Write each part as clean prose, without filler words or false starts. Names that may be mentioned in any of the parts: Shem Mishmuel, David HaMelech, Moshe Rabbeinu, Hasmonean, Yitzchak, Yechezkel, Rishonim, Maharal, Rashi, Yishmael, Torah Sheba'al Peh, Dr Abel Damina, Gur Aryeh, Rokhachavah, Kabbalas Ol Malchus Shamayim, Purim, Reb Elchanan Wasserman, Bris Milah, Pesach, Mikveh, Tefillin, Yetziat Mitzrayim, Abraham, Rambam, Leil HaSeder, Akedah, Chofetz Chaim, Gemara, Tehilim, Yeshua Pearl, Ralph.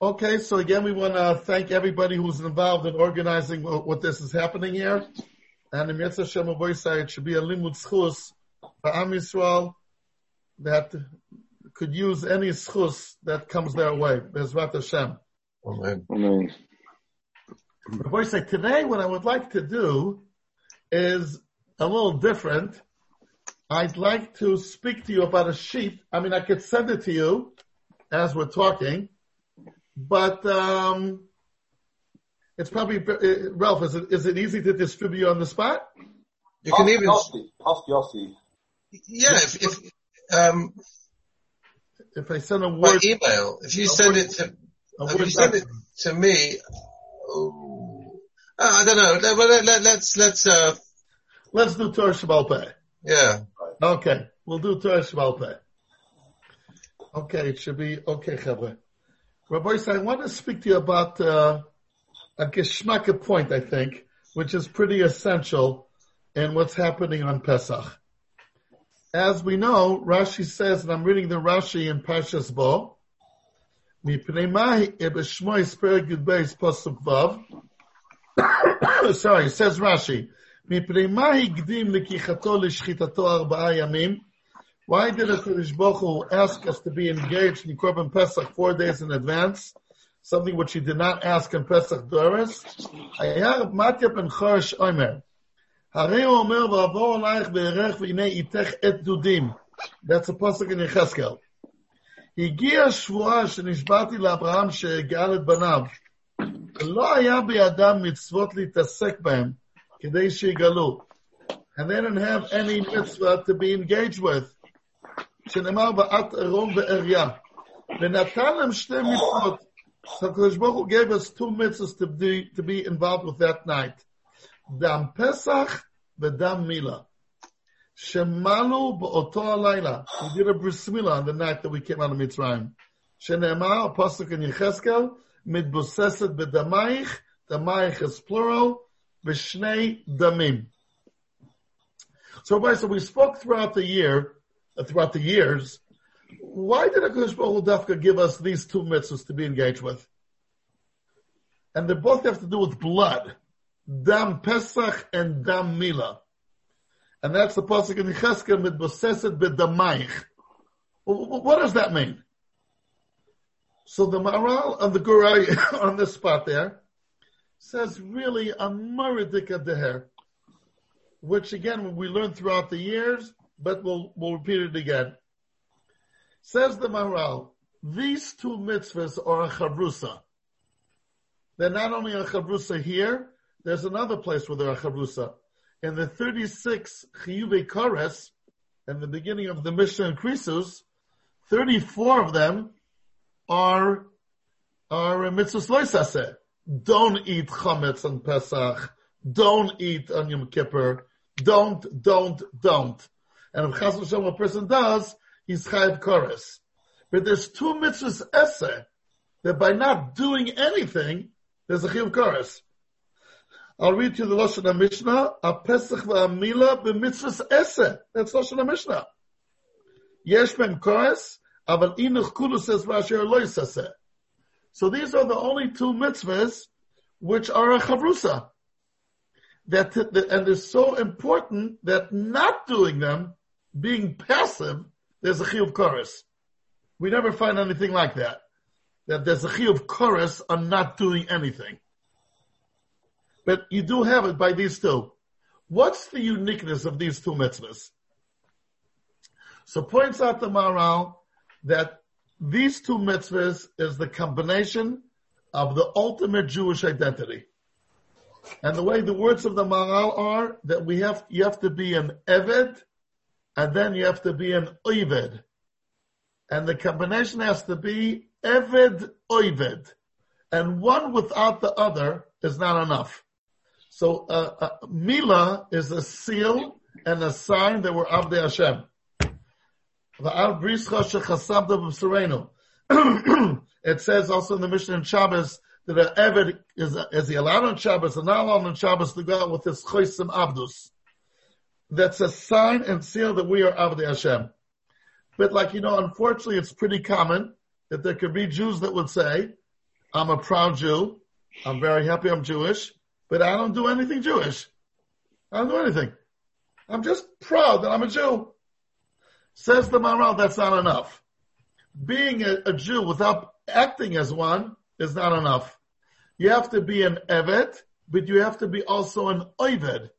Okay, so again, we want to thank everybody who's involved in organizing what this is happening here. And in Yetziat Mitzrayim, it should be a limud schus for Am Yisrael that could use any schus that comes their way. Bezrat Hashem. Amen. Amen. Today, what I would like to do is a little different. I'd like to speak to you about a sheet. I mean, I could send it to you as we're talking, but it's probably, Ralph, is it easy to distribute on the spot? You can even... I'll see. Yeah, if I send a word... By email, if you send it to... If you send it to me... I don't know. Let's do Torah Sheba'al Peh. Yeah. Okay. We'll do Torah Sheba'al Peh. Okay. It should be okay, Chavre. Rabbi, I want to speak to you about a Geshmaka point, I think, which is pretty essential in what's happening on Pesach. As we know, Rashi says, and I'm reading the Rashi in Parshas Bo, sorry, says Rashi. Why did HaKadosh Baruch Hu ask us to be engaged in Korban Pesach 4 days in advance? Something which he did not ask in Pesach Doris. That's a pasuk in Yechezkel. הגיע שבועה שנשבעתי לאברהם שהגאל את בניו, ולא היה בידם מצוות להתעסק בהם כדי שיגלו. And they didn't have any mitzvah to be engaged with. שנאמר ואת ערום ועריה. ונתן להם שתי מצוות. So HaKadosh Baruch Hu gave us two mitzvahs to be involved with that night. דם פסח ודם מילה. Shemalu b'oto alayla. We did a bris milah on the night that we came out of Mitzrayim. Shene'emar, pasuk in Yechezkel, mitbuseset b'damayich, damayich is plural, v'shnei damim. So we spoke throughout the years, why did HaKadosh Baruch Hu Dafka give us these two mitzvahs to be engaged with? And they both have to do with blood. Dam Pesach and Dam Milah. And that's the pasuk in Yechezkel mitboseset b'damayich. What does that mean? So the Maharal and the Gur Aryeh on this spot there says really a maridika deher, which again we learned throughout the years, but we'll repeat it again. Says the Maharal, these two mitzvahs are a chavrusa. They're not only a chavrusa here. There's another place where they're a chavrusa. In the 36 Chiyuvei Kores, in the beginning of the Mishnah and Krisus, 34 of them are mitzvahs lo yaseh. Don't eat chametz on Pesach. Don't eat on Yom Kippur. Don't. And if Chas v'Shalom a person does, he's chayav Kores. But there's two mitzvahs eseh that by not doing anything, there's a chiyuv Kores. I'll read to you the Lashon HaMishnah, a Pesach v'amila b'mitzvahs eseh. That's Lashon HaMishnah. Yesh ben kores, aval inuch kulu says v'asher lo yisaseh. So these are the only two mitzvahs which are a chavrusa. And they're so important that not doing them, being passive, there's a chiyuv kores. We never find anything like that. That there's a chiyuv kores on not doing anything. But you do have it by these two. What's the uniqueness of these two mitzvahs? So points out the Maharal that these two mitzvahs is the combination of the ultimate Jewish identity. And the way the words of the Maharal are that you have to be an Eved and then you have to be an Oived. And the combination has to be Eved, Oived. And one without the other is not enough. So Mila is a seal and a sign that we're Avdei Hashem. It says also in the Mishnah in Shabbos that an Eved is he allowed on Shabbos and not allowed on Shabbos to go out with his chosim abdus. That's a sign and seal that we are Avdei Hashem. But unfortunately, it's pretty common that there could be Jews that would say I'm a proud Jew. I'm very happy I'm Jewish, but I don't do anything Jewish. I don't do anything. I'm just proud that I'm a Jew. Says the Maharal, that's not enough. Being a Jew without acting as one is not enough. You have to be an Evet, but you have to be also an Oived.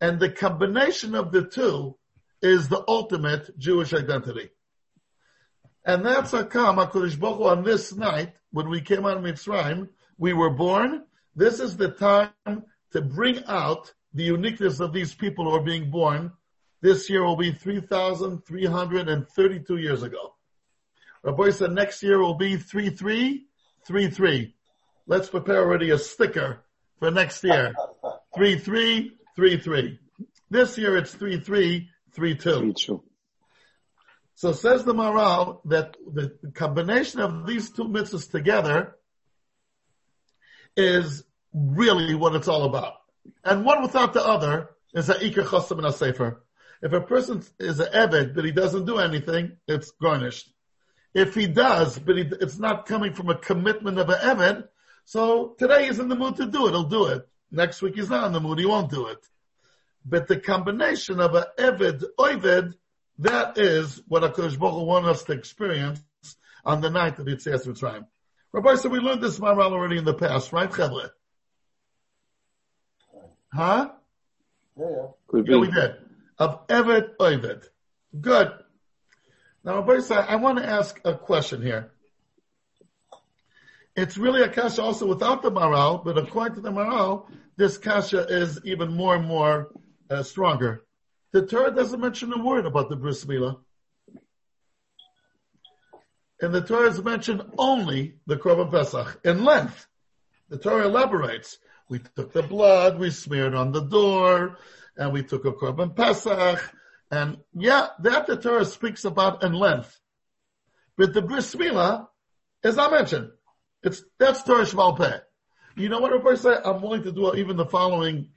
And the combination of the two is the ultimate Jewish identity. And that's how come HaKadosh Baruch Hu, on this night, when we came out of Mitzrayim, we were born. This is the time to bring out the uniqueness of these people who are being born. This year will be 3,332 years ago. Rabbi said next year will be 3,333. Let's prepare already a sticker for next year. 3,333. This year it's 3,332. So says the Maharal that the combination of these two mitzvahs together is really what it's all about. And one without the other is a Iker Chosam and a Sefer. If a person is an Eved, but he doesn't do anything, it's garnished. If he does, but it's not coming from a commitment of an Eved, so today he's in the mood to do it, he'll do it. Next week he's not in the mood, he won't do it. But the combination of an Eved, Oived, that is what HaKadosh Baruch Hu wanted us to experience on the night of Yetziat Mitzrayim. Rabbi, so we learned this Maharal already in the past, right, Chevre? Huh? Yeah, we did. Of Eved Oived. Good. Now, Rabbi, I want to ask a question here. It's really a kasha also without the Maharal, but according to the Maharal, this kasha is even more and more stronger. The Torah doesn't mention a word about the Bris Milah. And the Torah has mentioned only the Korban Pesach in length. The Torah elaborates. We took the blood, we smeared on the door, and we took a Korban Pesach. And yeah, that the Torah speaks about in length. But the Bris Milah is not mentioned. That's Torah Sheba'al Peh. You know what, Rabbi said? I'm willing to do even the following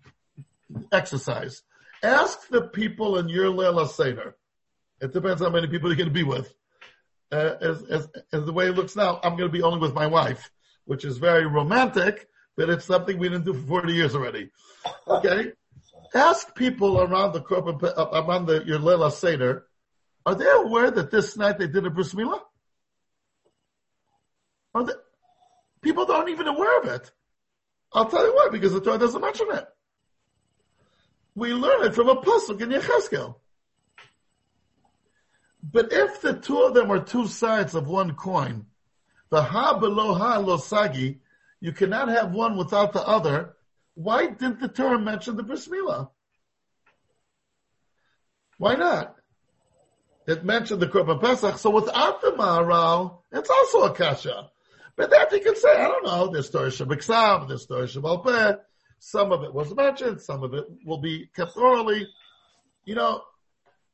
exercise. Ask the people in your Leil HaSeder. It depends how many people you're going to be with. As the way it looks now, I'm going to be only with my wife, which is very romantic, but it's something we didn't do for 40 years already. Okay? Ask people around the corporate, around your Leil HaSeder, are they aware that this night they did a Bris Milah? People don't even aware of it. I'll tell you why, because the Torah doesn't mention it. We learn it from a pasuk in Yechezkel. But if the two of them are two sides of one coin, the ha below ha lo sagi, you cannot have one without the other, why didn't the Torah mention the Bris Milah? Why not? It mentioned the Korban Pesach, so without the Maharal, it's also a kasha. But that you can say, I don't know, there's Torah Shebiksav, there's Torah Sheba'al Peh. Some of it was mentioned, some of it will be kept orally. You know,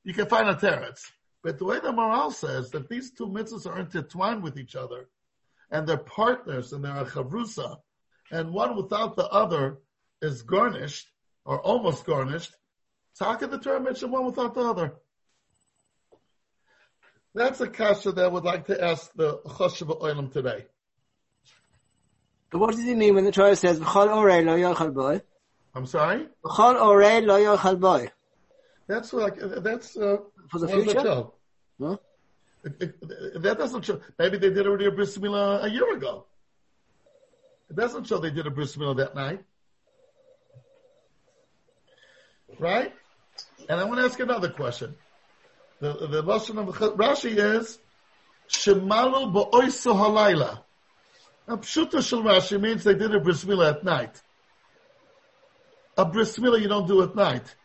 you can find a teretz. But the way the Maharal says that these two mitzvahs are intertwined with each other, and they're partners, and they're a chavrusa, and one without the other is garnished, or almost garnished, so how can the Torah mention one without the other? That's a kasha that I would like to ask the Choshev Olam today. But what does it mean when the Torah says, B'chol orei lo yochal bo? I'm sorry? B'chol orei lo yochal bo. That's like, for the future? No? That doesn't show. Maybe they did already a Bris Milah a year ago. It doesn't show they did a Bris Milah that night. Right? And I want to ask another question. The Lashon of Rashi is, Shemalu bo'oisu halayla. A pshuta shel Rashi means they did a Bris Milah at night. A Bris Milah you don't do at night.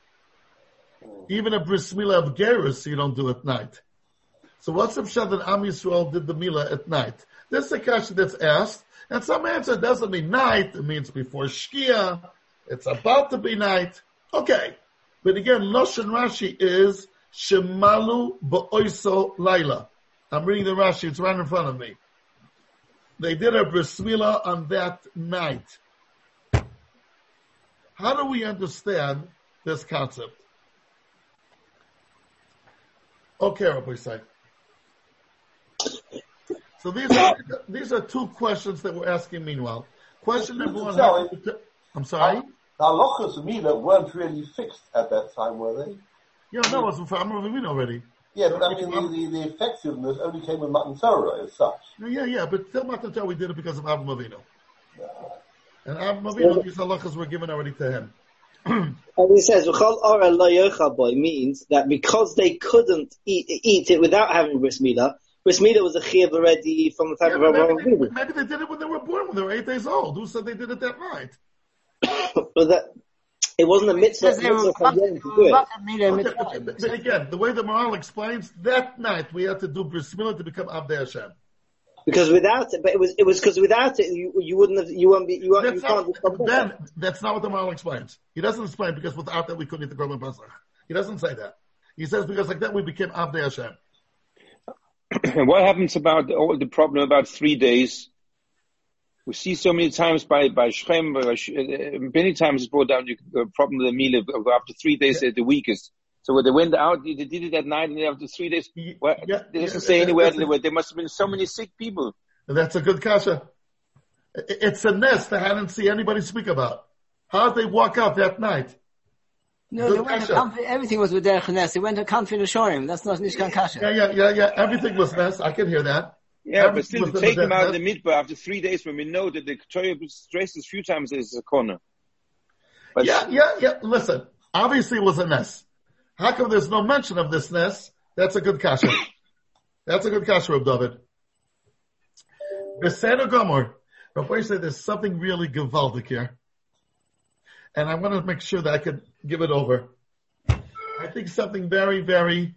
Even a Bris Milah of Gerus you don't do at night. So what's the pshat that Am Yisrael did the Milah at night? This is a question that's asked, and some answer doesn't mean night, it means before Shkia, it's about to be night. Okay. But again, Lashon Rashi is Shemalu Ba'oiso Laila. I'm reading the Rashi, it's right in front of me. They did a Bris Milah on that night. How do we understand this concept? Okay, Rabbi Yisai. So these are two questions that we're asking meanwhile. Question number one. I'm sorry? The halachas Mila weren't really fixed at that time, were they? Yeah, no, it was from Ravina already. Yeah, but I mean, the effectiveness only came with Matan Torah as such. Yeah, but still Matan Torah we did it because of Avraham Avinu. And Avraham Avinu, these halachas were given already to him. And he says, means that because they couldn't eat it without having bris milah, bris milah was a chiyuv already from the time of Avraham Avinu. Maybe they did it when they were born, when they were 8 days old. Who said they did it that night? But it wasn't a mitzvah. But again, the way the Maharal explains, that night we had to do bris milah to become Abdei Hashem. Because without it, but it was because without it, you wouldn't have, you won't be, you won't, that's you can't. Not, then that's not what the Maharal explains. He doesn't explain because without that we couldn't eat the Korban Pesach. He doesn't say that. He says because like that we became Abdei Hashem. What happens about all the problem about 3 days? We see so many times by Shem, many times it's brought down the problem of the meal of after 3 days they're the weakest. So when they went out, they did it at night, and after 3 days, well, yeah, they doesn't say anywhere. There must have been so many sick people. That's a good kasha. It's a nest that I didn't see anybody speak about. How did they walk out that night? No, good they went to Kamfi, everything was with Derech Ness. They went to Kamfi Neshorim. That's not Nishkan kasha. Yeah. Everything was Ness. I can hear that. Yeah, everything, but still, to take them out of the midbar after 3 days when we know that the Torah stresses a few times as a corner. But yeah. Listen, obviously it was a Ness. How come there's no mention of this ness? That's a good kasha. That's a good kasha, Reb David. Beseder Gomor. Rabbi said there's something really gewaldic here. And I want to make sure that I can give it over. I think something very, very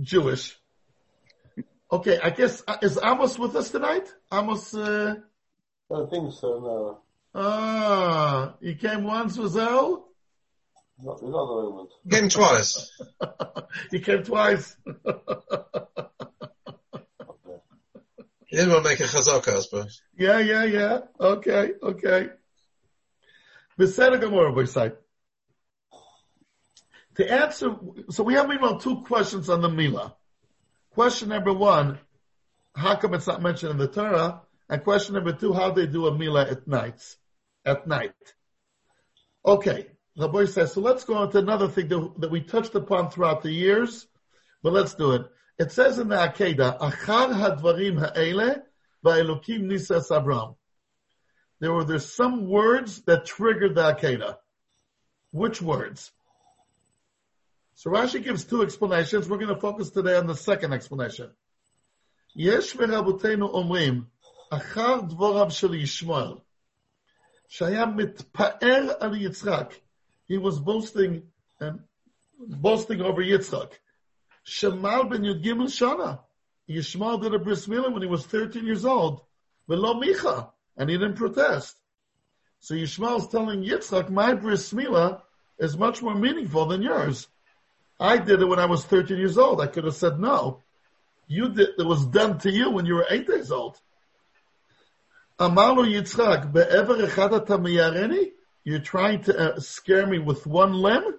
Jewish. Okay, I guess, is Amos with us tonight? Amos, I don't think so, no. He came once with Zoe? Not came twice. He came twice. He didn't want to make a chazaka, I suppose. Yeah. Okay. Beseder Gomor, Rabbi Yisai. To answer, so we have meanwhile two questions on the Mila. Question number one, how come it's not mentioned in the Torah? And question number two, how they do a Mila at night? Okay. Rabbi says, so let's go on to another thing that we touched upon throughout the years, but let's do it. It says in the Akedah, Achar hadvarim ha'ele va'elokim nisas Abraham. There's some words that triggered the Akedah. Which words? So Rashi gives two explanations. We're going to focus today on the second explanation. Yesh ve'raboteinu omrim, Achar dvorav shel Yishmael, shaya mitpa'er al Yitzchak. He was boasting over Yitzchak. Shemal ben Yud Gimel Shana. Yishmael did a bris milah when he was 13 years old. Velo Micha. And he didn't protest. So Yishmael is telling Yitzchak, my bris milah is much more meaningful than yours. I did it when I was 13 years old. I could have said no. You did, it was done to you when you were 8 days old. Amalu Yitzchak, be'ever echad atamiyareni? You're trying to scare me with one limb?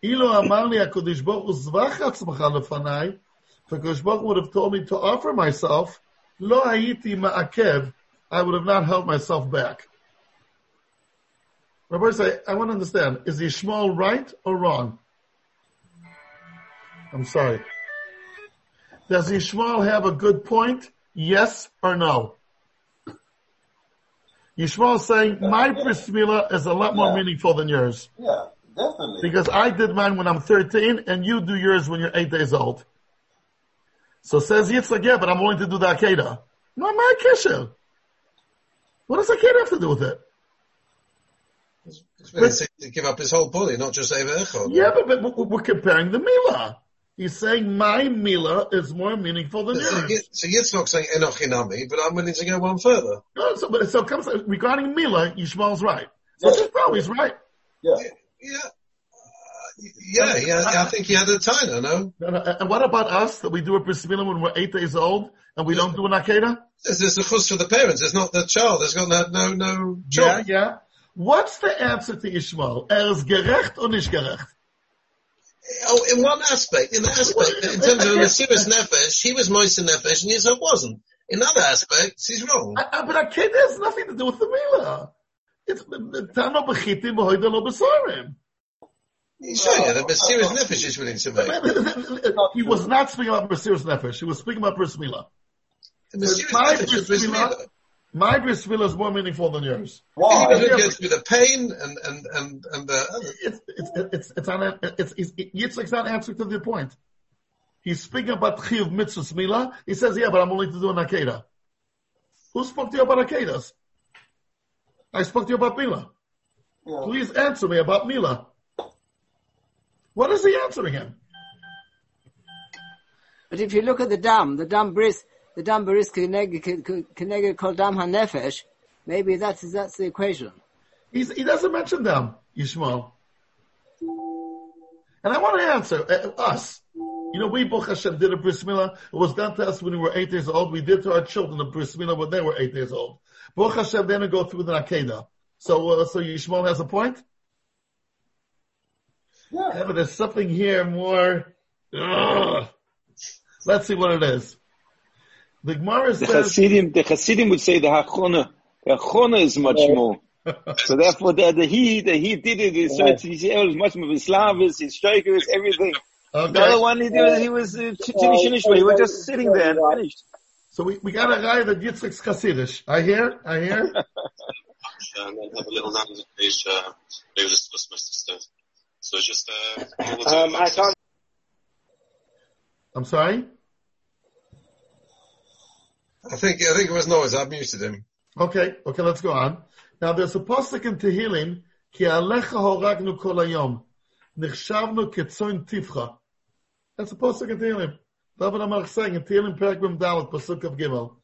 Because Baruch would have told me to offer myself, lo hayiti ma'akev, I would have not held myself back. Rabbi say, I want to understand, is Yishmael right or wrong? I'm sorry. Does Yishmael have a good point? Yes or no? Yishmael is saying, my bris milah is a lot more meaningful than yours. Yeah, definitely. Because I did mine when I'm 13, and you do yours when you're 8 days old. So says Yitzchak, yeah, but I'm willing to do the Akedah. Not my Kesher. What does Akedah have to do with it? It's really to give up his whole body, not just Eiver Echad. Yeah, but we're comparing the milah. He's saying my milah is more meaningful than yours. So Yitzchak's saying enochinami, but I'm willing to go one further. No, so it comes regarding milah, Yishmael's right. So just know he's right. Yeah. I think he had a taina, no? And what about us that we do a bris milah when we're 8 days old and we don't do an akedah? There's a chus for the parents. It's not the child. It's got no child. Yeah. What's the answer to Yishmael? Er is gerecht or nish gerecht? in one aspect, in terms of Mesiras Nefesh, he was Moshe Nefesh and Yitzchak wasn't. In other aspects, he's wrong. But I can't, it has nothing to do with the Mila. It's the Tano Bechitim, Behoida Lo Besorim. Sure, yeah, the Mesiras Nefesh is willing to make. He was not speaking about Mesiras Nefesh, he was speaking about Bris Mila. My Bris Mila is more meaningful than yours. Why? He was going through the pain and the... Yitzchak's not answering to the point. He's speaking about Chiyuv Mitzvahs Mila. He says, yeah, but I'm only to do an Akedah. Who spoke to you about Akedas? I spoke to you about Mila. Yeah. Please answer me about Mila. What is he answering him? But if you look at the dam bris keneged kol dam hanefesh, maybe that's the equation. He doesn't mention dam, Yishmael. And I want to answer us. You know, we, Baruch Hashem, did a bris milah. It was done to us when we were 8 years old. We did to our children a bris milah when they were 8 years old. Baruch Hashem, they didn't go through the Akedah. So Yishmael has a point? Yeah. But there's something here more... Let's see what it is. The Gemara says... The Hasidim would say the Hachona. The Hachona is much more. So therefore, the he did it. So it's much more. His Slavis, his Strikers, everything. Okay. The other one he did, he was finished. He was just sitting there and finished. So we got a guy that Yitzchak's Chassidish. I hear. And I have a little knowledge of maybe this was my sister. So it's just I'm sorry. I think it was noise. I've muted him. Okay. Let's go on. Now there's a pasuk in Tehilim ki alecha horagnu kol hayom. Nichshavnu ketzon tifcha. That's a pasuk in Tehillim. David HaMelech saying in Tehillim Perek Mem Dalet pasuk of Gimel.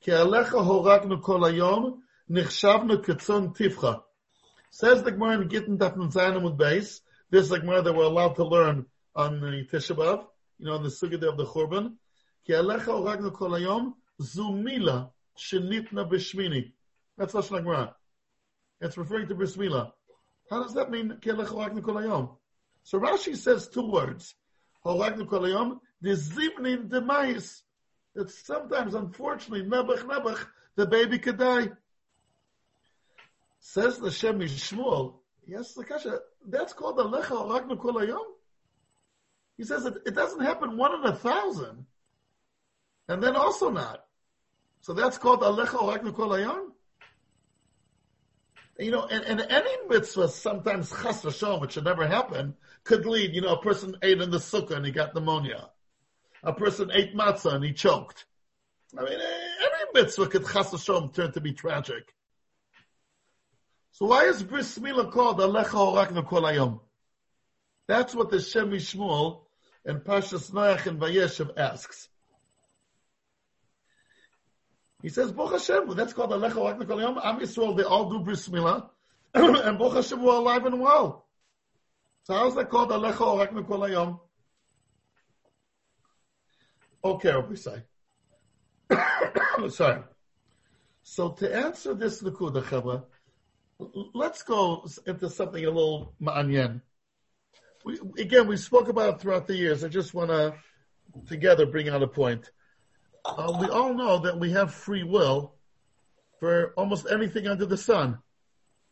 Ki alecha horagnu kol hayom nichshavnu ketzon tifcha. Says the Gemara in Gittin Dafnun Zayin Amud Beis. This is the Gemara that we're allowed to learn on the Tisha B'av, on the Sugya of the Churban. Ki alecha horagnu kol hayom zumila shenitna b'shmini. That's Lashon Gemara. It's referring to Bris Mila. How does that mean? Ki alecha horagnu kol hayom. So Rashi says two words. Horagnu kol hayom, the zimnin demayis. That sometimes, unfortunately, nebuch, the baby could die. Says the Shem Mishmuel, yes, the kasha, that's called alecha horagnu kol hayom? He says it doesn't happen 1 in 1,000. And then also not. So that's called alecha horagnu kol hayom? And any mitzvah, sometimes chas v'shalom, which should never happen, could lead, a person ate in the sukkah and he got pneumonia. A person ate matzah and he choked. I mean, any mitzvah could chas v'shalom turn to be tragic. So why is Bris Mila called Alecha Horagnu Kol Hayom? That's what the Shem Yishmuel and Parshas Noach and Vayeshev asks. He says, Baruch Hashem, that's called Alecha Horagnu Kol Hayom. Am Yisrael, they all do Bris Mila, and Baruch Hashem were alive and well. So how is that called Alecha Horagnu Kol Hayom? Okay, what we say. Sorry. So to answer this Nakuda, Chavra, let's go into something a little ma'anyen. We spoke about it throughout the years. I just want to together bring out a point. We all know that we have free will for almost anything under the sun.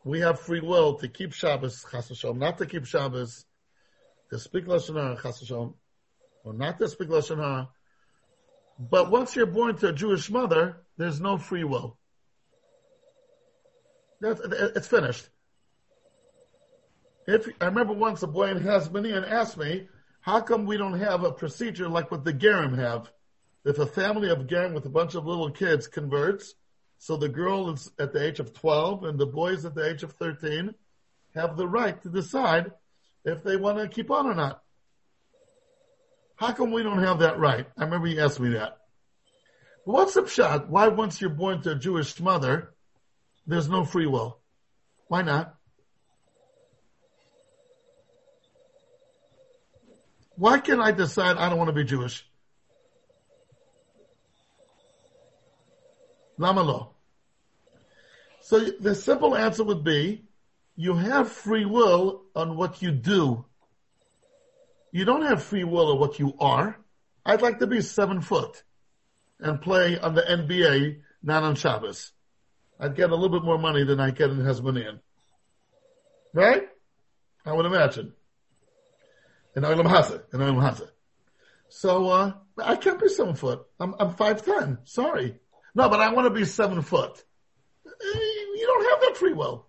We have free will to keep Shabbos, chas v'shalom, not to keep Shabbos, to speak Lashon Hara, chas v'shalom, or not to speak Lashon Hara. But once you're born to a Jewish mother, there's no free will. It's finished. I remember once a boy in Hasmonean asked me, how come we don't have a procedure like what the Gerim have? If a family of Gerim with a bunch of little kids converts, so the girl is at the age of 12 and the boy is at the age of 13, have the right to decide if they want to keep on or not. How come we don't have that right? I remember he asked me that. But what's the pshat? Why once you're born to a Jewish mother, there's no free will? Why not? Why can't I decide I don't want to be Jewish? Lama lo. So the simple answer would be, you have free will on what you do. You don't have free will of what you are. I'd like to be 7 foot and play on the NBA, not on Shabbos. I'd get a little bit more money than I get in Hasmonean. Right? I would imagine. In Olam Hazeh. So, I can't be 7 foot. I'm 5'10". Sorry. No, but I want to be 7 foot. You don't have that free will.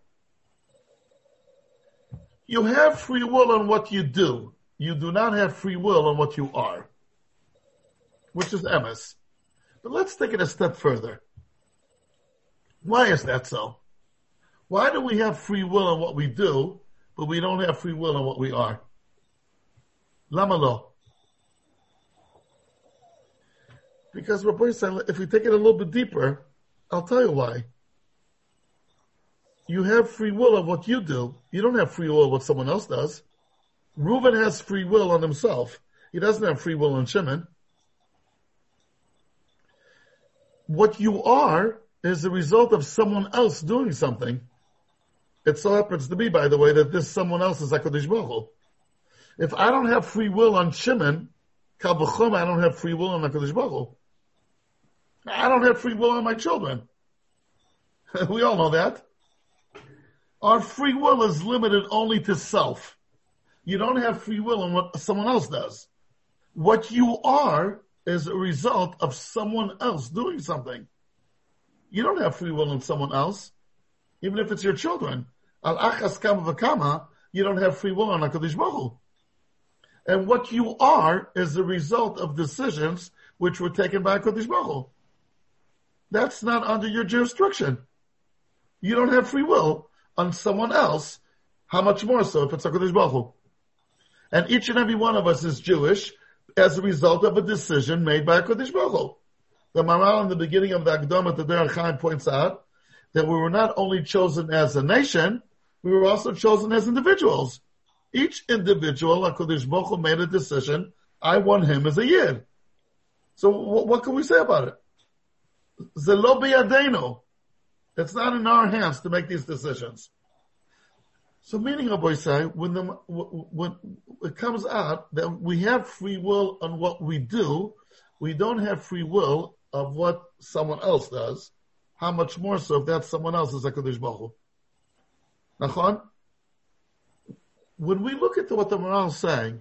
You have free will on what you do. You do not have free will on what you are, which is emes. But let's take it a step further. Why is that so? Why do we have free will on what we do, but we don't have free will on what we are? Lama lo? Because if we take it a little bit deeper, I'll tell you why. You have free will of what you do. You don't have free will of what someone else does. Reuven has free will on himself. He doesn't have free will on Shimon. What you are is the result of someone else doing something. It so happens to be, by the way, that this someone else is HaKadosh Baruch Hu. If I don't have free will on Shimon, Kal V'chom, I don't have free will on HaKadosh Baruch Hu. I don't have free will on my children. We all know that. Our free will is limited only to self. You don't have free will on what someone else does. What you are is a result of someone else doing something. You don't have free will on someone else, even if it's your children. Al achas kama v'kama, you don't have free will on HaKadosh Baruch Hu. And what you are is the result of decisions which were taken by HaKadosh Baruch Hu. That's not under your jurisdiction. You don't have free will on someone else, how much more so if it's HaKadosh Baruch Hu. And each and every one of us is Jewish as a result of a decision made by HaKadosh Baruch Hu. The Maharal in the beginning of the Akdama to Yetziat Mitzrayim points out that we were not only chosen as a nation, we were also chosen as individuals. Each individual, HaKadosh Baruch Hu made a decision, I want him as a Yid. So what can we say about it? Ze lo biyadenu. It's not in our hands to make these decisions. So meaning, Rabbi Say, when it comes out that we have free will on what we do, we don't have free will of what someone else does. How much more so if that someone else is HaKadosh Baruch Hu. Nachon? When we look at what the Maharal is saying,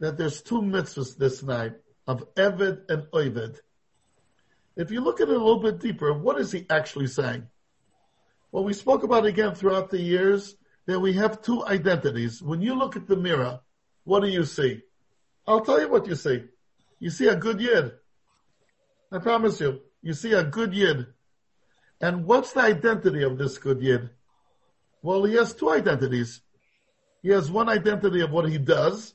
that there's two mitzvahs this night of Eved and Oived. If you look at it a little bit deeper, what is he actually saying? Well, we spoke about again throughout the years that we have two identities. When you look at the mirror, what do you see? I'll tell you what you see. You see a good Yid. I promise you. You see a good Yid. And what's the identity of this good Yid? Well, he has two identities. He has one identity of what he does.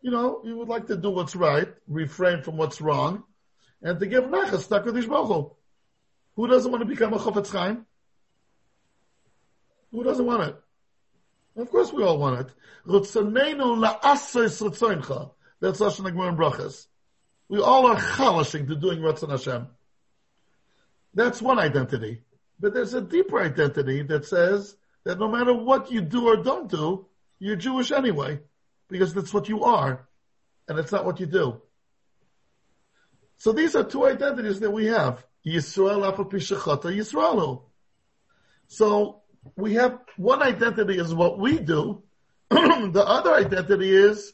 You know, he would like to do what's right, refrain from what's wrong, and to give nachas to HaKadosh Baruch Hu. Who doesn't want to become a Chofetz Chaim? Who doesn't want it? Of course we all want it. Rutzoneinu la'asos rutzoncha. That's Lashon Gemara and Brachas. We all are chalashing to doing Ratzon Hashem. That's one identity. But there's a deeper identity that says that no matter what you do or don't do, you're Jewish anyway, because that's what you are, and it's not what you do. So these are two identities that we have. Yisrael afal pi shechata Yisraelu. So we have one identity is what we do. The other identity is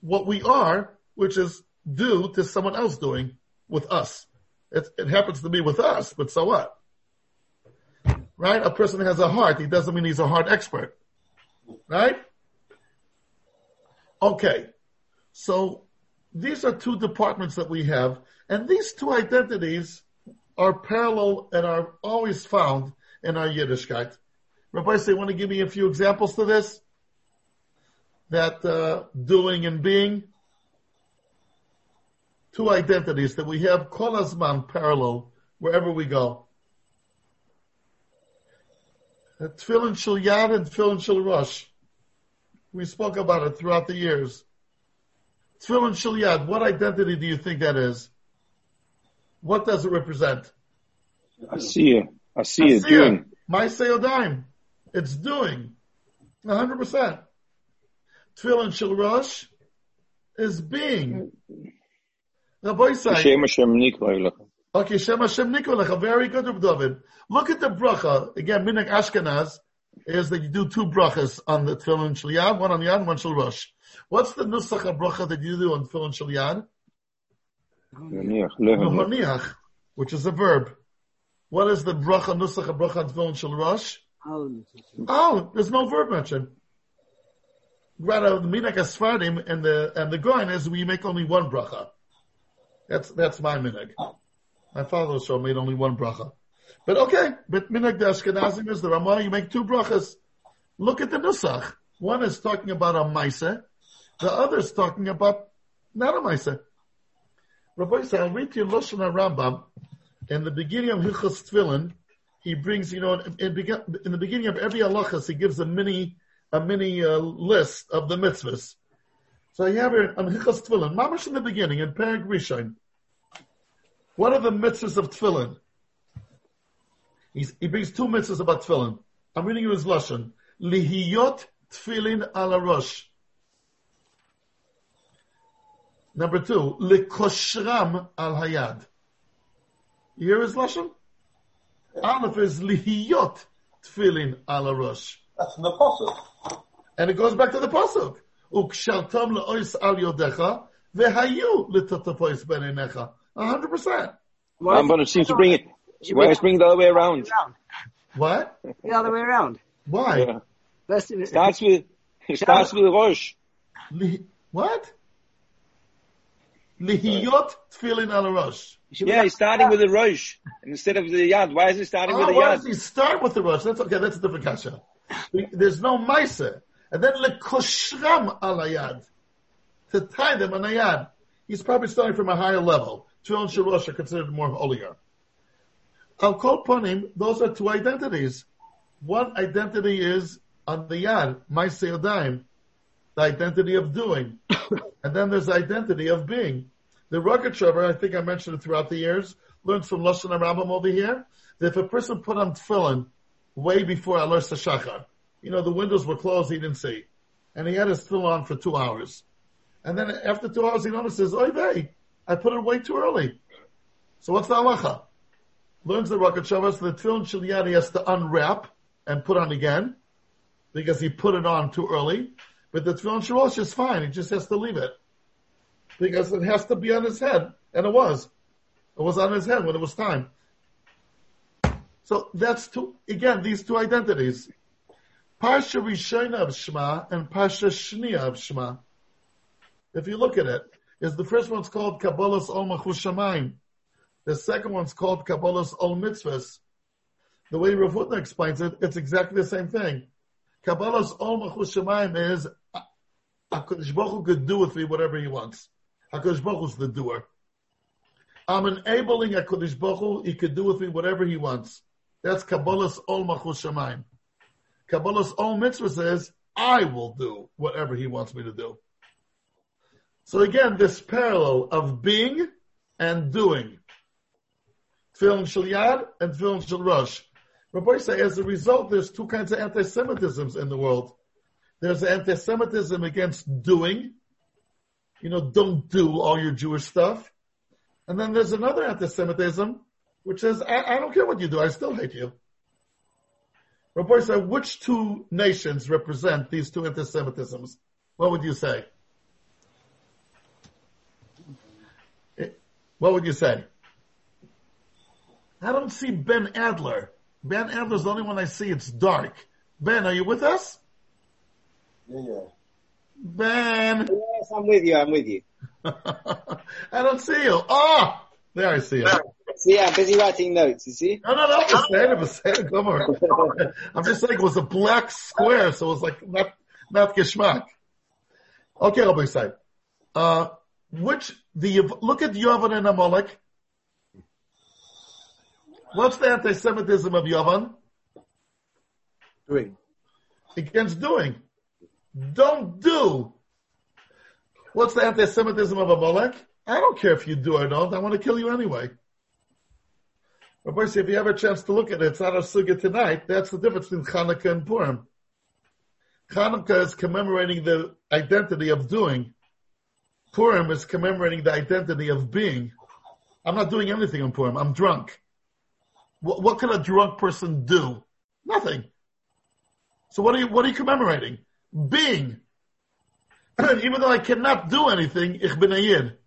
what we are, which is due to someone else doing with us. It happens to be with us, but so what? Right? A person has a heart. He doesn't mean he's a heart expert. Right? Okay. So these are two departments that we have. And these two identities are parallel and are always found in our Yiddishkeit. Rabbi, say, want to give me a few examples to this? That doing and being. Two identities that we have, kol hazman, parallel, wherever we go. Tefillin shel yad and tefillin shel rosh. We spoke about it throughout the years. Tefillin shel yad, what identity do you think that is? What does it represent? Asiya. Asiya, doing. Maaseh yadayim. It's doing. 100%. Tefillin shel rosh, is being. Rabbi said, okay, Shem Hashem Nikolacha, very good, Reb David. Look at the bracha. Again, Minhag Ashkenaz is that you do two brachas on the Tefillin Shliyan, one on Yan, one Shel Rosh. What's the Nusach bracha that you do on Tefillin Shliyan? Honiach, which is a verb. What is the bracha, Nusach bracha on Tefillin Shel Rosh? Oh, there's no verb mentioned. Rather, the Minhag Asfarim and the Goyin is we make only one bracha. That's my Minhag. My father also made only one bracha. But okay, but Minhag the Ashkenazim is the Ramah, you make two brachas. Look at the Nusach. One is talking about a Maiseh. The other is talking about not a Maiseh. Rabbi said, I'll read to you Lashon Rambam. In the beginning of Hilchos Tefillin, he brings, in the beginning of every halachas, he gives a mini list of the mitzvahs. So you have here on Hilchos Tefillin, Mamash in the beginning, in Perek Rishon. What are the mitzvahs of tefillin? He brings two mitzvahs about tefillin. I'm reading you his lashon. Lihiyot tefillin ala rosh. Number two, likoshram al hayad. You hear his lashon? Aleph is lihiyot tefillin ala rosh. That's in the pasuk. And it goes back to the pasuk. Ukshartam leois al yodecha vehayu litatapois benenecha. 100%. Rambam seems to bring it. Why is bring the other way around? What? The other way around. Why? Yeah. It starts with Rosh. What? Lihiyot tefillin ala Rosh. Yeah, he's starting with the Rosh instead of the Yad. Why is he starting with the Yad? Why does he start with the Rosh? That's a different kasha. There's no Maiseh. And then lekoshram ala Yad. To tie them on a Yad. He's probably starting from a higher level. Tefillin and Shel Rosh are considered more holier. I'll call upon him, those are two identities. One identity is on the Yad, Maaseh Yadayim, the identity of doing. And then there's the identity of being. The Rokhachavah, I think I mentioned it throughout the years, learned from Lashon Rambam over here, that if a person put on tefillin way before Alos HaShachar, the windows were closed, he didn't see. And he had his tefillin on for 2 hours. And then after 2 hours, he notices, oy vey, I put it way too early. So what's the halacha? Learns the Rokhachavah, so the tefillin shel yad he has to unwrap and put on again, because he put it on too early. But the tefillin shel rosh is fine, he just has to leave it. Because it has to be on his head, and it was. It was on his head when it was time. So that's these two identities. Parsha Rishona of Shema and Parsha Shniya of Shema. If you look at it, is the first one's called Kabbalas Ol Malchus Shamayim. The second one's called Kabbalas Ol Mitzvahs. The way Rav Utna explains it, it's exactly the same thing. Kabbalas Ol Malchus Shamayim is HaKadosh Baruch Hu could do with me whatever he wants. HaKadosh Baruch Hu's the doer. I'm enabling HaKadosh Baruch Hu, he could do with me whatever he wants. That's Kabbalas Ol Malchus Shamayim. Kabbalas Ol Mitzvahs is I will do whatever he wants me to do. So again, this parallel of being and doing. Tefillin shel yad and Tefillin shel rosh. Rabbi say, as a result, there's two kinds of anti-Semitisms in the world. There's anti-Semitism against doing. Don't do all your Jewish stuff. And then there's another anti-Semitism, which is, I don't care what you do, I still hate you. Rabbi say, which two nations represent these two anti-Semitisms? What would you say? What would you say? I don't see Ben Adler. Ben Adler's the only one I see. It's dark. Ben, are you with us? Yeah. Ben. Yes, I'm with you. I don't see you. Oh, there I see you. See, I'm busy writing notes, you see? No, I understand. Come on. I'm just saying it was a black square, so it was like not geschmack. Okay, Rabbi Yisai. Look at Yovan and Amalek. What's the anti-Semitism of Yovan? Doing. Against doing. Don't do. What's the anti-Semitism of Amalek? I don't care if you do or don't. I want to kill you anyway. Rabbi, if you have a chance to look at it, it's not a sugya tonight. That's the difference between Chanukah and Purim. Chanukah is commemorating the identity of doing. Purim is commemorating the identity of being. I'm not doing anything on Purim. I'm drunk. What could a drunk person do? Nothing. So what are you commemorating? Being. Even though I cannot do anything, ich bin a yid.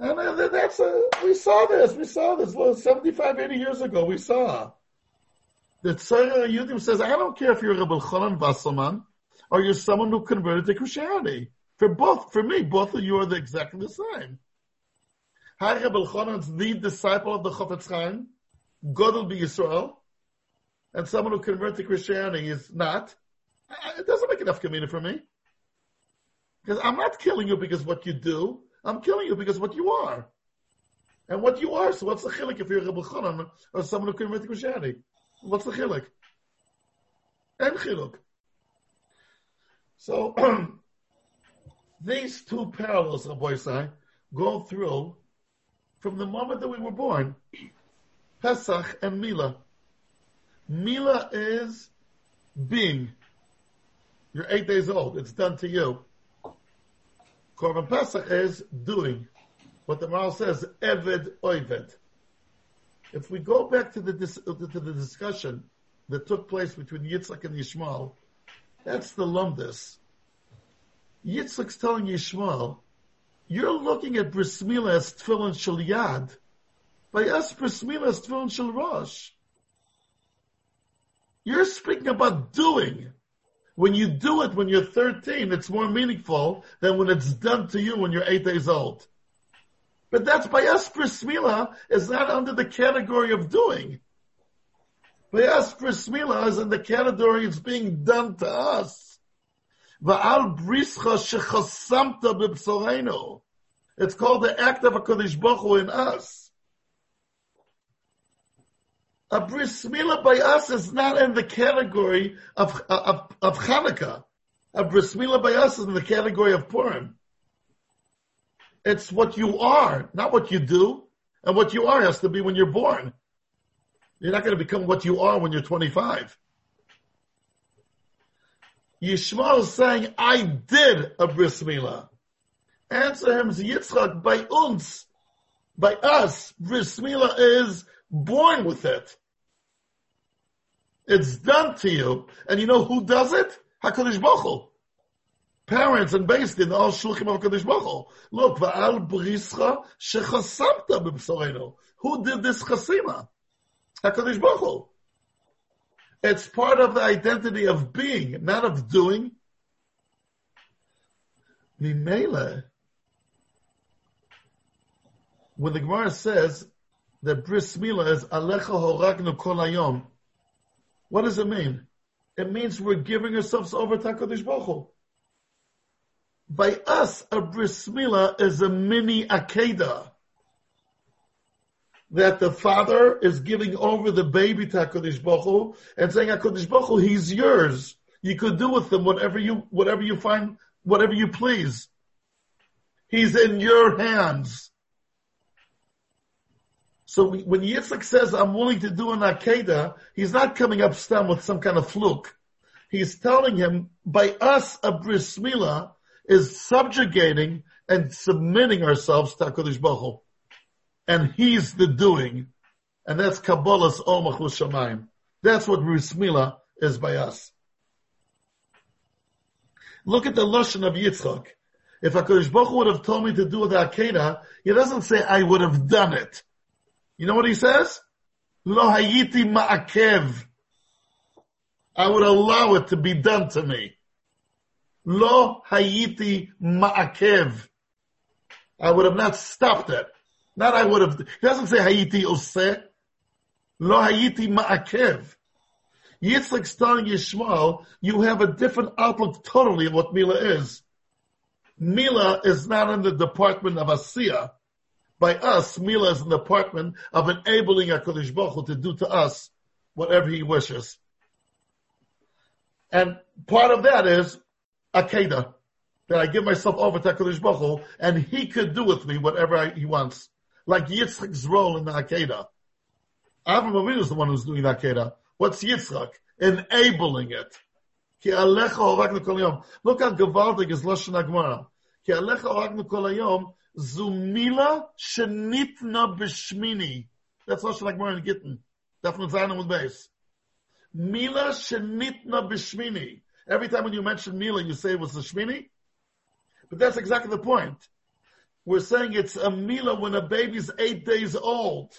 And that's we saw this 75, 80 years ago. We saw that Yudim says, I don't care if you're Reb Elchanan Wasserman or you're someone who converted to Christianity. For me, both of you are exactly the same. Hi, Reb Elchanan is the disciple of the Chofetz Chaim. God will be Yisrael. And someone who converted to Christianity is not. It doesn't make enough community for me. Because I'm not killing you because what you do. I'm killing you because what you are. And what you are, so what's the chilek if you're Reb Elchanan or someone who converted to Christianity? What's the chilek? And chiluk. So, these two parallels, Rabbi Yisai, go through from the moment that we were born. Pesach and Mila. Mila is being. You're 8 days old. It's done to you. Korban Pesach is doing. What the Maharal says, Eved Oived. If we go back to the discussion that took place between Yitzchak and Yishmael, that's the lumdus. Yitzchak's telling Yishmael, you're looking at Bris Milah as Tefillin Shel Yad, by us Bris Milah as Tefillin Shel Rosh. You're speaking about doing. When you do it when you're 13, it's more meaningful than when it's done to you when you're 8 days old. But that's Bayas Bris Milah is not under the category of doing. Bayas Bris Milah is in the category it's being done to us. Va'al brischa shechasamta b'bsorenu. It's called the act of HaKadosh Baruch Hu in us. A bris milah by us is not in the category of Hanukkah. A bris milah by us is in the category of Purim. It's what you are, not what you do. And what you are has to be when you're born. You're not going to become what you are when you're 25. Yishmael is saying, I did a bris milah. Answer him, Yitzchak, by us, bris milah is born with it. It's done to you. And you know who does it? HaKadosh Baruch Hu. Parents and based in all shulchim of HaKadosh Baruch Hu. Look, va'al brischa shechasamta b'bsorenu. Who did this chasima? HaKadosh Baruch Hu. It's part of the identity of being, not of doing. Mimele. When the Gemara says that Bris Milah is Alecha Horagnu Kol Hayom, what does it mean? It means we're giving ourselves over to HaKadosh Baruch Hu. By us, a Bris Milah is a mini Akedah. That the father is giving over the baby to HaKadosh Baruch Hu and saying, HaKadosh Baruch Hu, he's yours. You could do with him whatever you find, whatever you please. He's in your hands. So when Yitzchak says, I'm willing to do an Akedah, he's not coming up stem with some kind of fluke. He's telling him, by us, a Bris Milah is subjugating and submitting ourselves to HaKadosh Baruch Hu. And he's the doing. And that's Kabbalah's Omach L'Shamayim. That's what Bris Milah is by us. Look at the Lashon of Yitzchak. If HaKadosh Baruch Hu would have told me to do the Akedah, he doesn't say, I would have done it. You know what he says? Lo hayiti ma'akev. I would allow it to be done to me. Lo hayiti ma'akev. I would have not stopped it. Not I would have. He doesn't say hayiti oseh. Lo hayiti ma'akev. Yitzchak's telling Yishmael, you have a different outlook totally of what Mila is. Mila is not in the department of Asiyah. By us, Mila is an apartment of enabling HaKadosh Baruch Hu to do to us whatever he wishes. And part of that is Akedah, that I give myself over to HaKadosh Baruch Hu, and he could do with me whatever he wants. Like Yitzchak's role in the Akedah. Avraham Avinu is the one who's doing the Akedah. What's Yitzchak? Enabling it. Ki alecha horakna kol yom. Look how gevaldig is Lashon HaGemara. כי עליך הורגנו כל היום, זו מילה שניתנה בשמיני. That's what I'm going to get in. That's what I'm going to get in. Mila shenitna b'shmini. Every time when you mention Mila, you say it was the Shmini. But that's exactly the point. We're saying it's a Mila when a baby's 8 days old.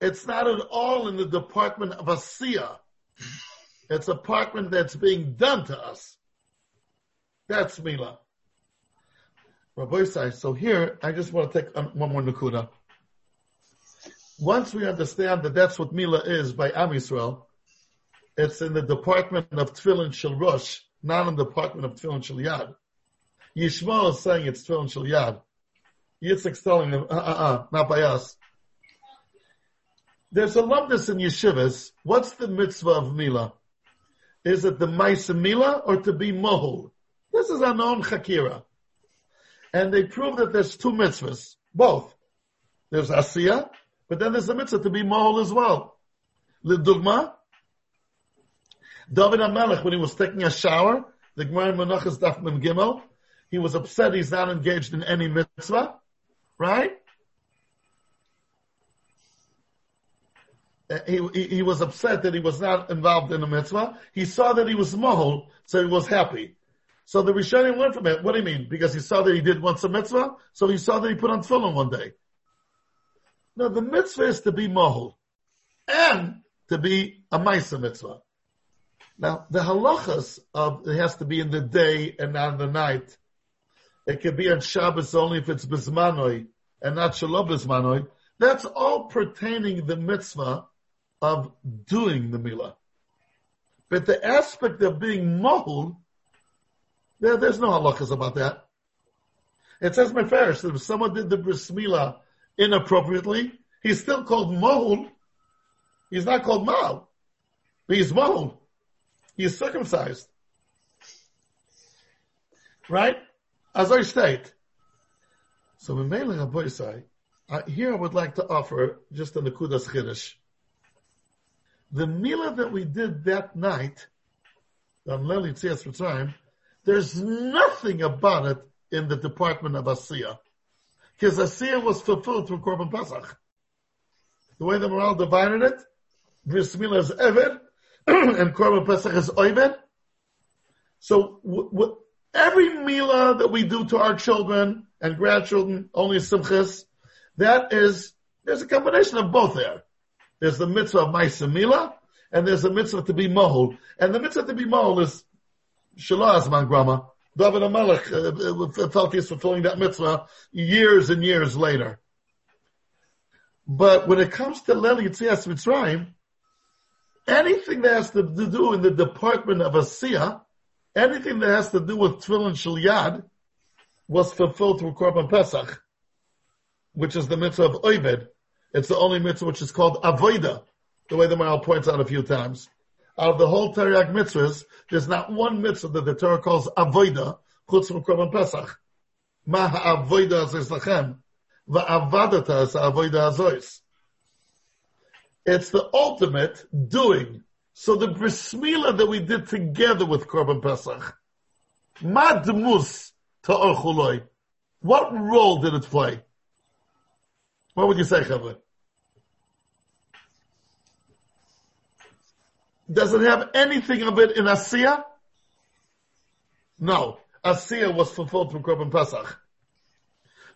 It's not at all in the department of Asiya. It's a department that's being done to us. That's Mila. Rabbi Isai, so here, I just want to take one more Nakuda. Once we understand that that's what Mila is by Am Yisrael, it's in the department of Tefillin Shel Rosh, not in the department of Tefillin Shel Yad. Yishmael is saying it's Tefillin Shel Yad. Yitzchak's telling him, not by us. There's a lumpness in yeshivas. What's the mitzvah of Mila? Is it the Maisa Mila or to be Mohul? This is a known Chakira. And they prove that there's two mitzvahs, both. There's Asiyah, but then there's a mitzvah to be mohol as well. L'dugma, David HaMelech, when he was taking a shower, the Gemara in Menachos Daf Mem Gimel, he was upset he's not engaged in any mitzvah, right? He was upset that he was not involved in a mitzvah. He saw that he was mohol, so he was happy. So the Rishonim learned from it. What do you mean? Because he saw that he did once a mitzvah, so he saw that he put on tefillin one day. No, the mitzvah is to be mohol and to be a ma'isa mitzvah. Now, the halachas of it has to be in the day and not in the night. It could be on Shabbos only if it's bismanoi and not shalom bismanoi. That's all pertaining the mitzvah of doing the milah. But the aspect of being mohol, there's no halachas about that. It says mefarish that if someone did the bris milah inappropriately, he's still called mohul. He's not called mal. He's mohul. He's circumcised. Right? As I state. So, here I would like to offer just an akudas chiddush. The milah that we did that night, on Leli Tzias Mitzrayim, there's nothing about it in the department of Asiyah. His Asiyah was fulfilled through Korban Pesach. The way the Maharal divided it, Bris Milah is Eved, and Korban Pesach is Oyved. So every Milah that we do to our children and grandchildren, only Simchas, there's a combination of both there. There's the mitzvah of Maisa Milah, and there's the mitzvah to be Mohol. And the mitzvah to be Mohol is Shelah Azman Grama. David HaMelech felt he's fulfilling that mitzvah years and years later. But when it comes to Leli Yetzias Mitzrayim, anything that has to do in the department of Asiyah, anything that has to do with Tefillin Shel Yad, was fulfilled through Korban Pesach, which is the mitzvah of Oyved. It's the only mitzvah which is called Avodah, the way the Maharal points out a few times. Out of the whole Teriach mitzvahs, there's not one mitzvah that the Torah calls avoida, chutz from Korban Pesach. Ma ha'avoida azois lachem, va'avadata as ha'avoida azois. It's the ultimate doing. So the bris milah that we did together with Korban Pesach, ma d'mus ta'orchuloi, what role did it play? What would you say, Chavre? Does it have anything of it in Asiyah? No. Asiyah was fulfilled through Korban Pesach.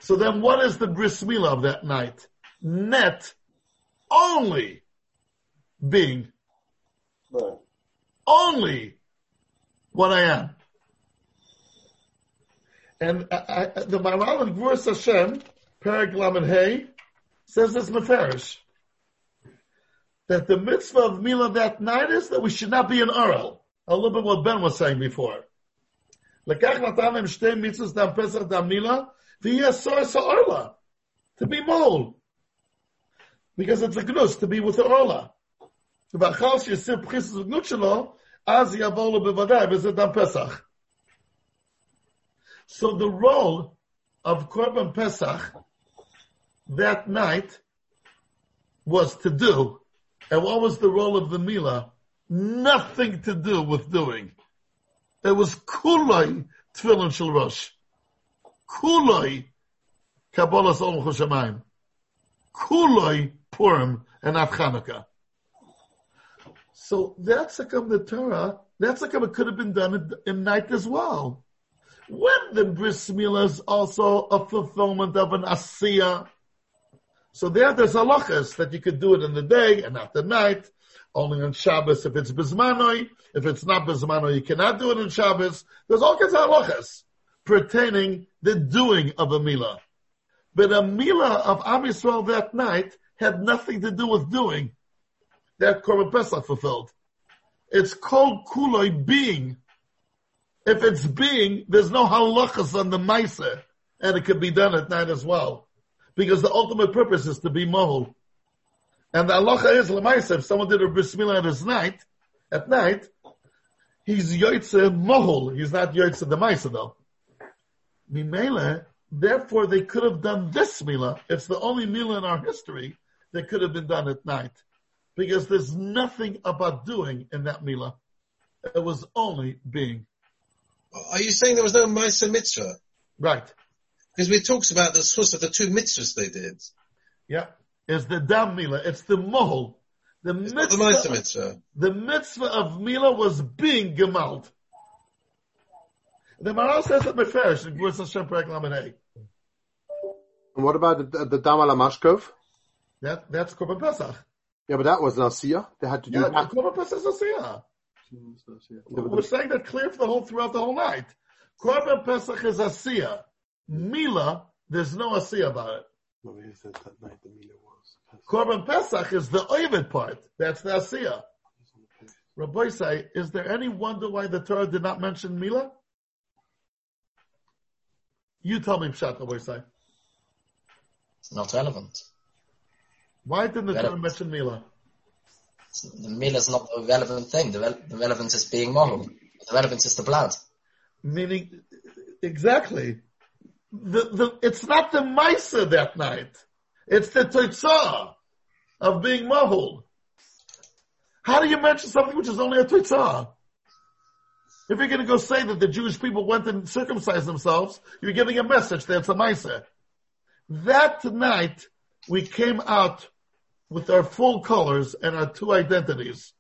So then what is the bris milah of that night? Net only being only what I am. And the Maharal and Gur Hashem, Perek Lamed Hey, says this mefarish, that the mitzvah of Mila that night is that we should not be in Aral. A little bit what Ben was saying before. To be mole. Because it's a gnus, to be with the Orla. So the role of Korban Pesach that night was to do. And what was the role of the Mila? Nothing to do with doing. It was Kulai Tefillin Shel Rosh. kuloi kabolas olach hashamayim, kuloi Purim and not Chanukah. So that's like the Torah. That's like it could have been done in night as well. When the Bris Milah is also a fulfillment of an Asiyah. So there's halachas that you could do it in the day and not the night. Only on Shabbos if it's Bismanoi. If it's not Bismanoi, you cannot do it on Shabbos. There's all kinds of halachas pertaining the doing of a Milah. But a Milah of Am Yisrael that night had nothing to do with doing. That Korban Pesach fulfilled. It's called kuloi being. If it's being, there's no halachas on the ma'aseh, and it could be done at night as well, because the ultimate purpose is to be mohel. And the halacha is l'ma'aseh. If someone did a bris milah at night, he's yoytze mohel. He's not yoytze the ma'aseh though. Mimele. Therefore, they could have done this milah. It's the only milah in our history that could have been done at night. Because there's nothing about doing in that milah. It was only being. Are you saying there was no Ma'aseh Mitzvah? Right. Because we talked about the source of the two mitzvahs they did. Yeah. It's the Dam Milah. It's the Mohel. The Mitzvah. The Mitzvah of Milah was being gemalt. The Maharal says it mefarish in Gur Aryeh. And what about the Dam Ala Mashkov? That's Korban Pesach. Yeah, but that was an Asiyah. They had to do that. Korban Pesach is Asiyah. We're saying that clear for throughout the whole night. Korban Pesach is Asiyah. Mila, there's no Asiyah about it. Nobody said that night the Mila was. Korban Pesach is the Oived part. That's the Asiyah. Rabbi say, is there any wonder why the Torah did not mention Mila? You tell me, Pshat, Rabbi say. It's not relevant. Why didn't the Torah mention Mila? The Mila is not a relevant thing. The relevance is being moral. The relevance is the blood. Meaning, exactly. It's not the Maisa that night. It's the Toitzah of being moral. How do you mention something which is only a Toitzah? If you're going to go say that the Jewish people went and circumcised themselves, you're giving a message that it's a Maisa. That night, we came out with our full colors and our two identities.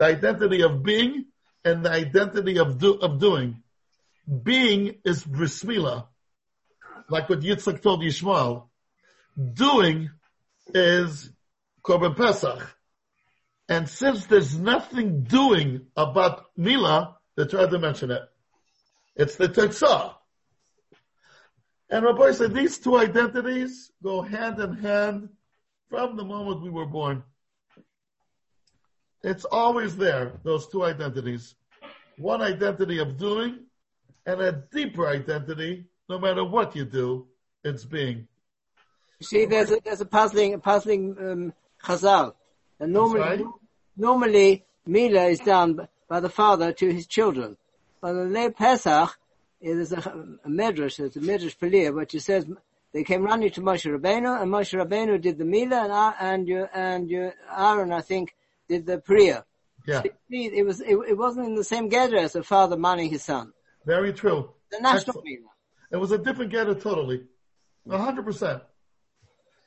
The identity of being and the identity of doing. Being is bris milah, like what Yitzchak told Yishmael. Doing is Korban Pesach. And since there's nothing doing about milah, they tried to mention it. It's the tetzah. And Rabbi said, these two identities go hand in hand from the moment we were born. It's always there, those two identities. One identity of doing and a deeper identity, no matter what you do, it's being. You see, there's a puzzling chazal. And normally Mila is done by the father to his children. But in Le Pesach, there's a medrash, it's a medrash Peliyah, which it says they came running to Moshe Rabbeinu, and Moshe Rabbeinu did the Mila, and Aaron, I think, did the Priya. Yeah. So it wasn't in the same gather as the father manning his son. Very true. The national Mila. It was a different gather totally. 100%.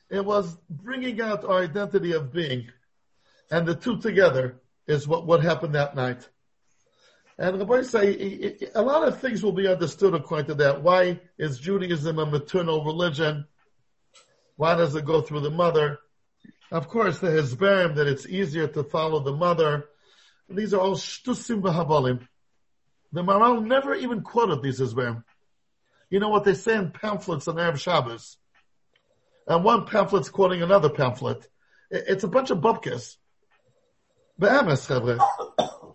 It was bringing out our identity of being, and the two together is what happened that night. And Rabbi say, a lot of things will be understood according to that. Why is Judaism a maternal religion? Why does it go through the mother? Of course, the Hezberim, that it's easier to follow the mother. These are all shtusim v'havalim. The Maharal never even quoted these Hezberim. You know what they say in pamphlets on Arab Shabbos? And one pamphlet's quoting another pamphlet. It's a bunch of bupkis. Be'emes, chavre.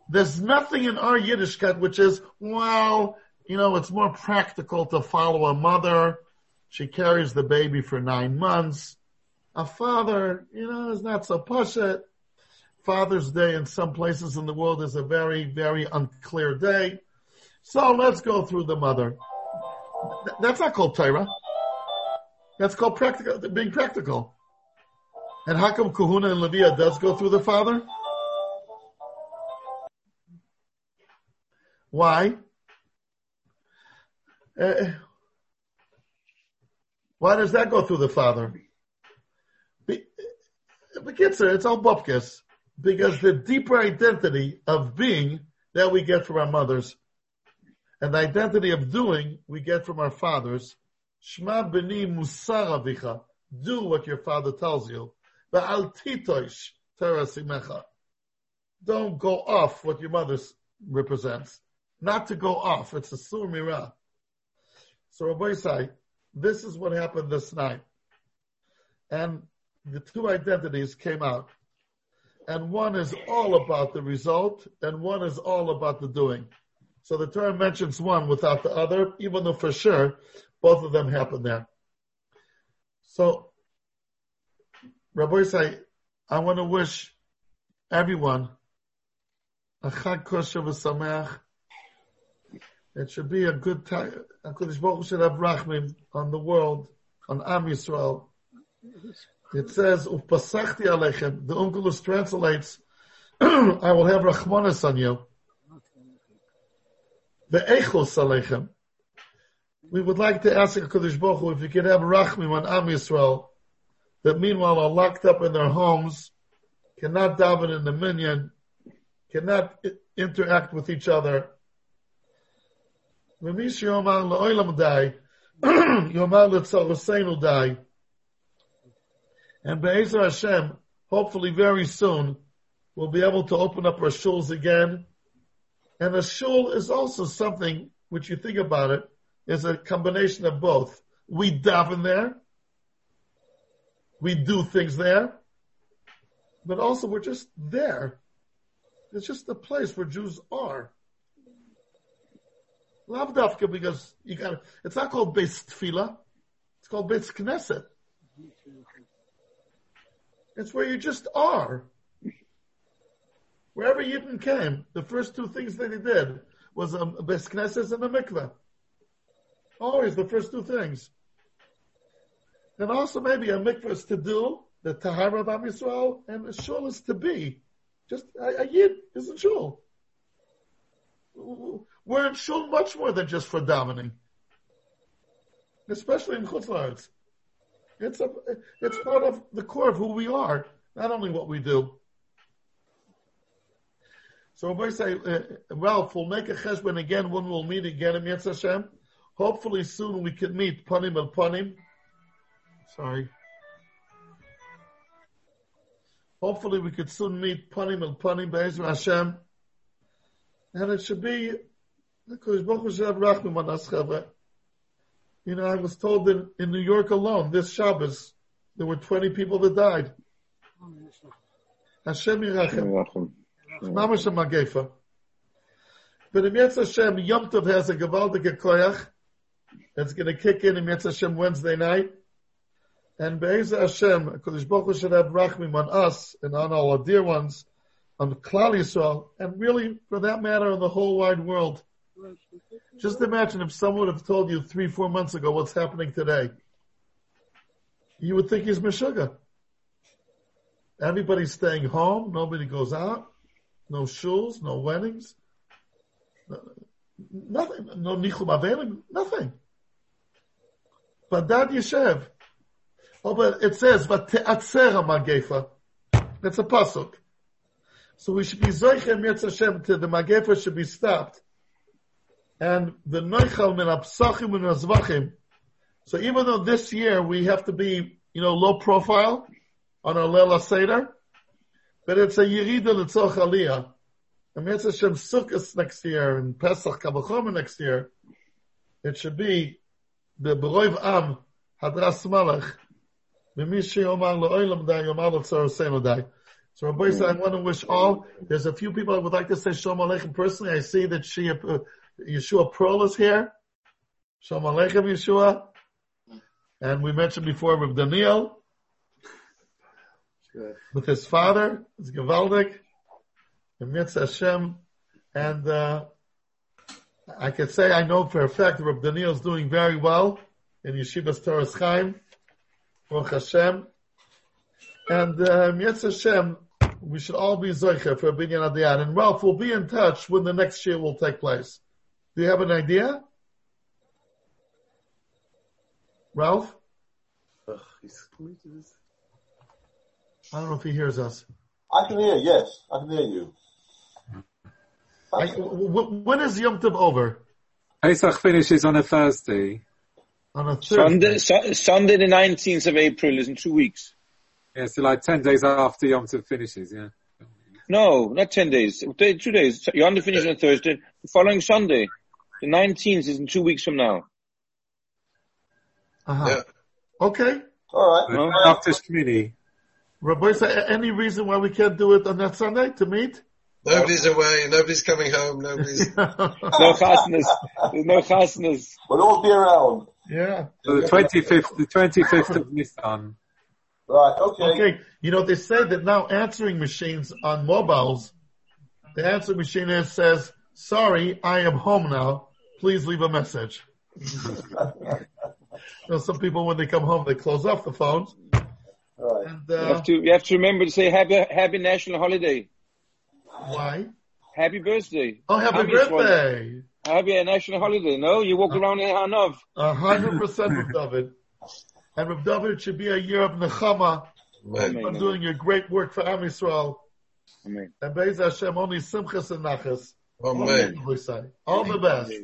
There's nothing in our Yiddishkeit which is, well, you know, it's more practical to follow a mother. She carries the baby for 9 months. A father, you know, is not so pushet. Father's Day in some places in the world is a very, very unclear day. So let's go through the mother. That's not called Torah. That's called practical, being practical. And how come Kahuna and Leviah does go through the father? Why? Why does that go through the father? It's all bupkis, because the deeper identity of being that we get from our mothers, and the identity of doing we get from our fathers. Shma b'ni musar avicha, do what your father tells you. Ba'al titosh tera simecha, don't go off what your mother represents. Not to go off, it's a sur mirah. So Rabbi Yisai, this is what happened this night. And the two identities came out. And one is all about the result, and one is all about the doing. So the Torah mentions one without the other, even though for sure both of them happened there. So, Rabbi Yisai, I want to wish everyone a Chag Kosher V'Sameach. It should be a good time. HaKadosh Baruch Hu should have rachmim on the world, on Am Yisrael. It says, "Upasachti alechem." The Unkelus translates, "I will have rachmanis on you." Ve'echus alechem. We would like to ask HaKadosh Baruch Hu if you can have rachmim on Am Yisrael, that meanwhile are locked up in their homes, cannot daven in the minyan, cannot interact with each other. And Be'ezer Hashem, hopefully very soon, we'll be able to open up our shuls again. And a shul is also something, which you think about it, is a combination of both. We daven there, we do things there, but also we're just there. It's just the place where Jews are. Lav dafka, because you got it's not called Beis Tefillah, it's called Beis Knesset. It's where you just are. Wherever Yidden came, the first two things that he did was Beis Knesset and the Mikveh. Always the first two things. And also maybe a Mikveh is to do, the Tahara of Am Yisrael, and a Shul is to be. Just a Yid is a Shul. We're in shul much more than just for davening, especially in Chutz La'aretz. It's part of the core of who we are, not only what we do. So Rabbi say, Ralph, we'll make a cheshbon again when we'll meet again in Yetz Hashem. Hopefully soon we can meet panim and panim. Sorry. Hopefully we could soon meet panim and panim be'ezras Hashem. And it should be, you know, I was told that in New York alone, this Shabbos, there were 20 people that died. Hashem Yirachem. But in Yetz Hashem, Yom Tov has a gewaltige koyach that's going to kick in Yetz Hashem Wednesday night. And Be'ez Hashem, HaKadosh Baruch Hu should have rachmim on us and on all our dear ones, on Klal Yisrael, and really, for that matter, on the whole wide world. Just imagine if someone would have told you 3-4 months ago what's happening today. You would think he's Meshuggah. Everybody's staying home. Nobody goes out. No shuls, no weddings. Nothing. No nichum avelim. Nothing. Badad Yeshev. Oh, but it says, V'te'atzera magefa. That's a pasuk. So we should be zoichem Yetz Hashem till the magefa should be stopped, and the noichal min apsachim and azvachim. So even though this year we have to be, you know, low profile on our Leil HaSeder, but it's a yerida l'tzoch aliyah. And Yetz Hashem Sukkos next year and Pesach Kavachom next year, it should be the b'roiv am hadras malach b'mishi yomar lo'olam day yomar l'tzorosenu day. So, Rabbi Yisai, I want to wish all. There's a few people I would like to say Shalom Aleichem personally. I see that Yeshua Pearl is here. Shalom Aleichem, Yeshua. And we mentioned before with Daniel, with his father, his Gevaldik, and Yetz Hashem. And I could say I know for a fact that Reb Daniel is doing very well in Yeshiva Torah Chaim, Roch Hashem. And Yetz Hashem, we should all be zoicha for Binyan Adiyad. And Ralph, will be in touch when the next year will take place. Do you have an idea, Ralph? I don't know if he hears us. I can hear, yes. I can hear you. When is Yom Tov over? Pesach finishes on a Thursday. On a Thursday? Sunday the 19th of April is in 2 weeks. Yeah, so like 10 days after Yom Tov finishes, yeah. No, not 10 days. 2 days. Yom Tov finishes on Thursday. The following Sunday, the 19th is in 2 weeks from now. Yeah. Okay. All right. Well, after Shmini. Rabbi, is there any reason why we can't do it on that Sunday to meet? Nobody's away. Nobody's coming home. Nobody's no chasnas. No chasnas. We'll all be around. Yeah. So the 25th of Nisan. Right. Okay. Okay. You know they say that now answering machines on mobiles, the answering machine says, "Sorry, I am home now. Please leave a message." You know, some people when they come home they close off the phones. Right. And, you have to remember to say happy national holiday. Why? Happy birthday. Oh, happy birthday. Happy a national holiday. No, you walk around in Hanov. 100% Reb David. And Reb David, should be a year of Nechama. Amen. I'm doing your great work for Am Yisrael. Amen. And Be'ez Hashem, only Simchas and Nachas. Amen. All the best. Amen.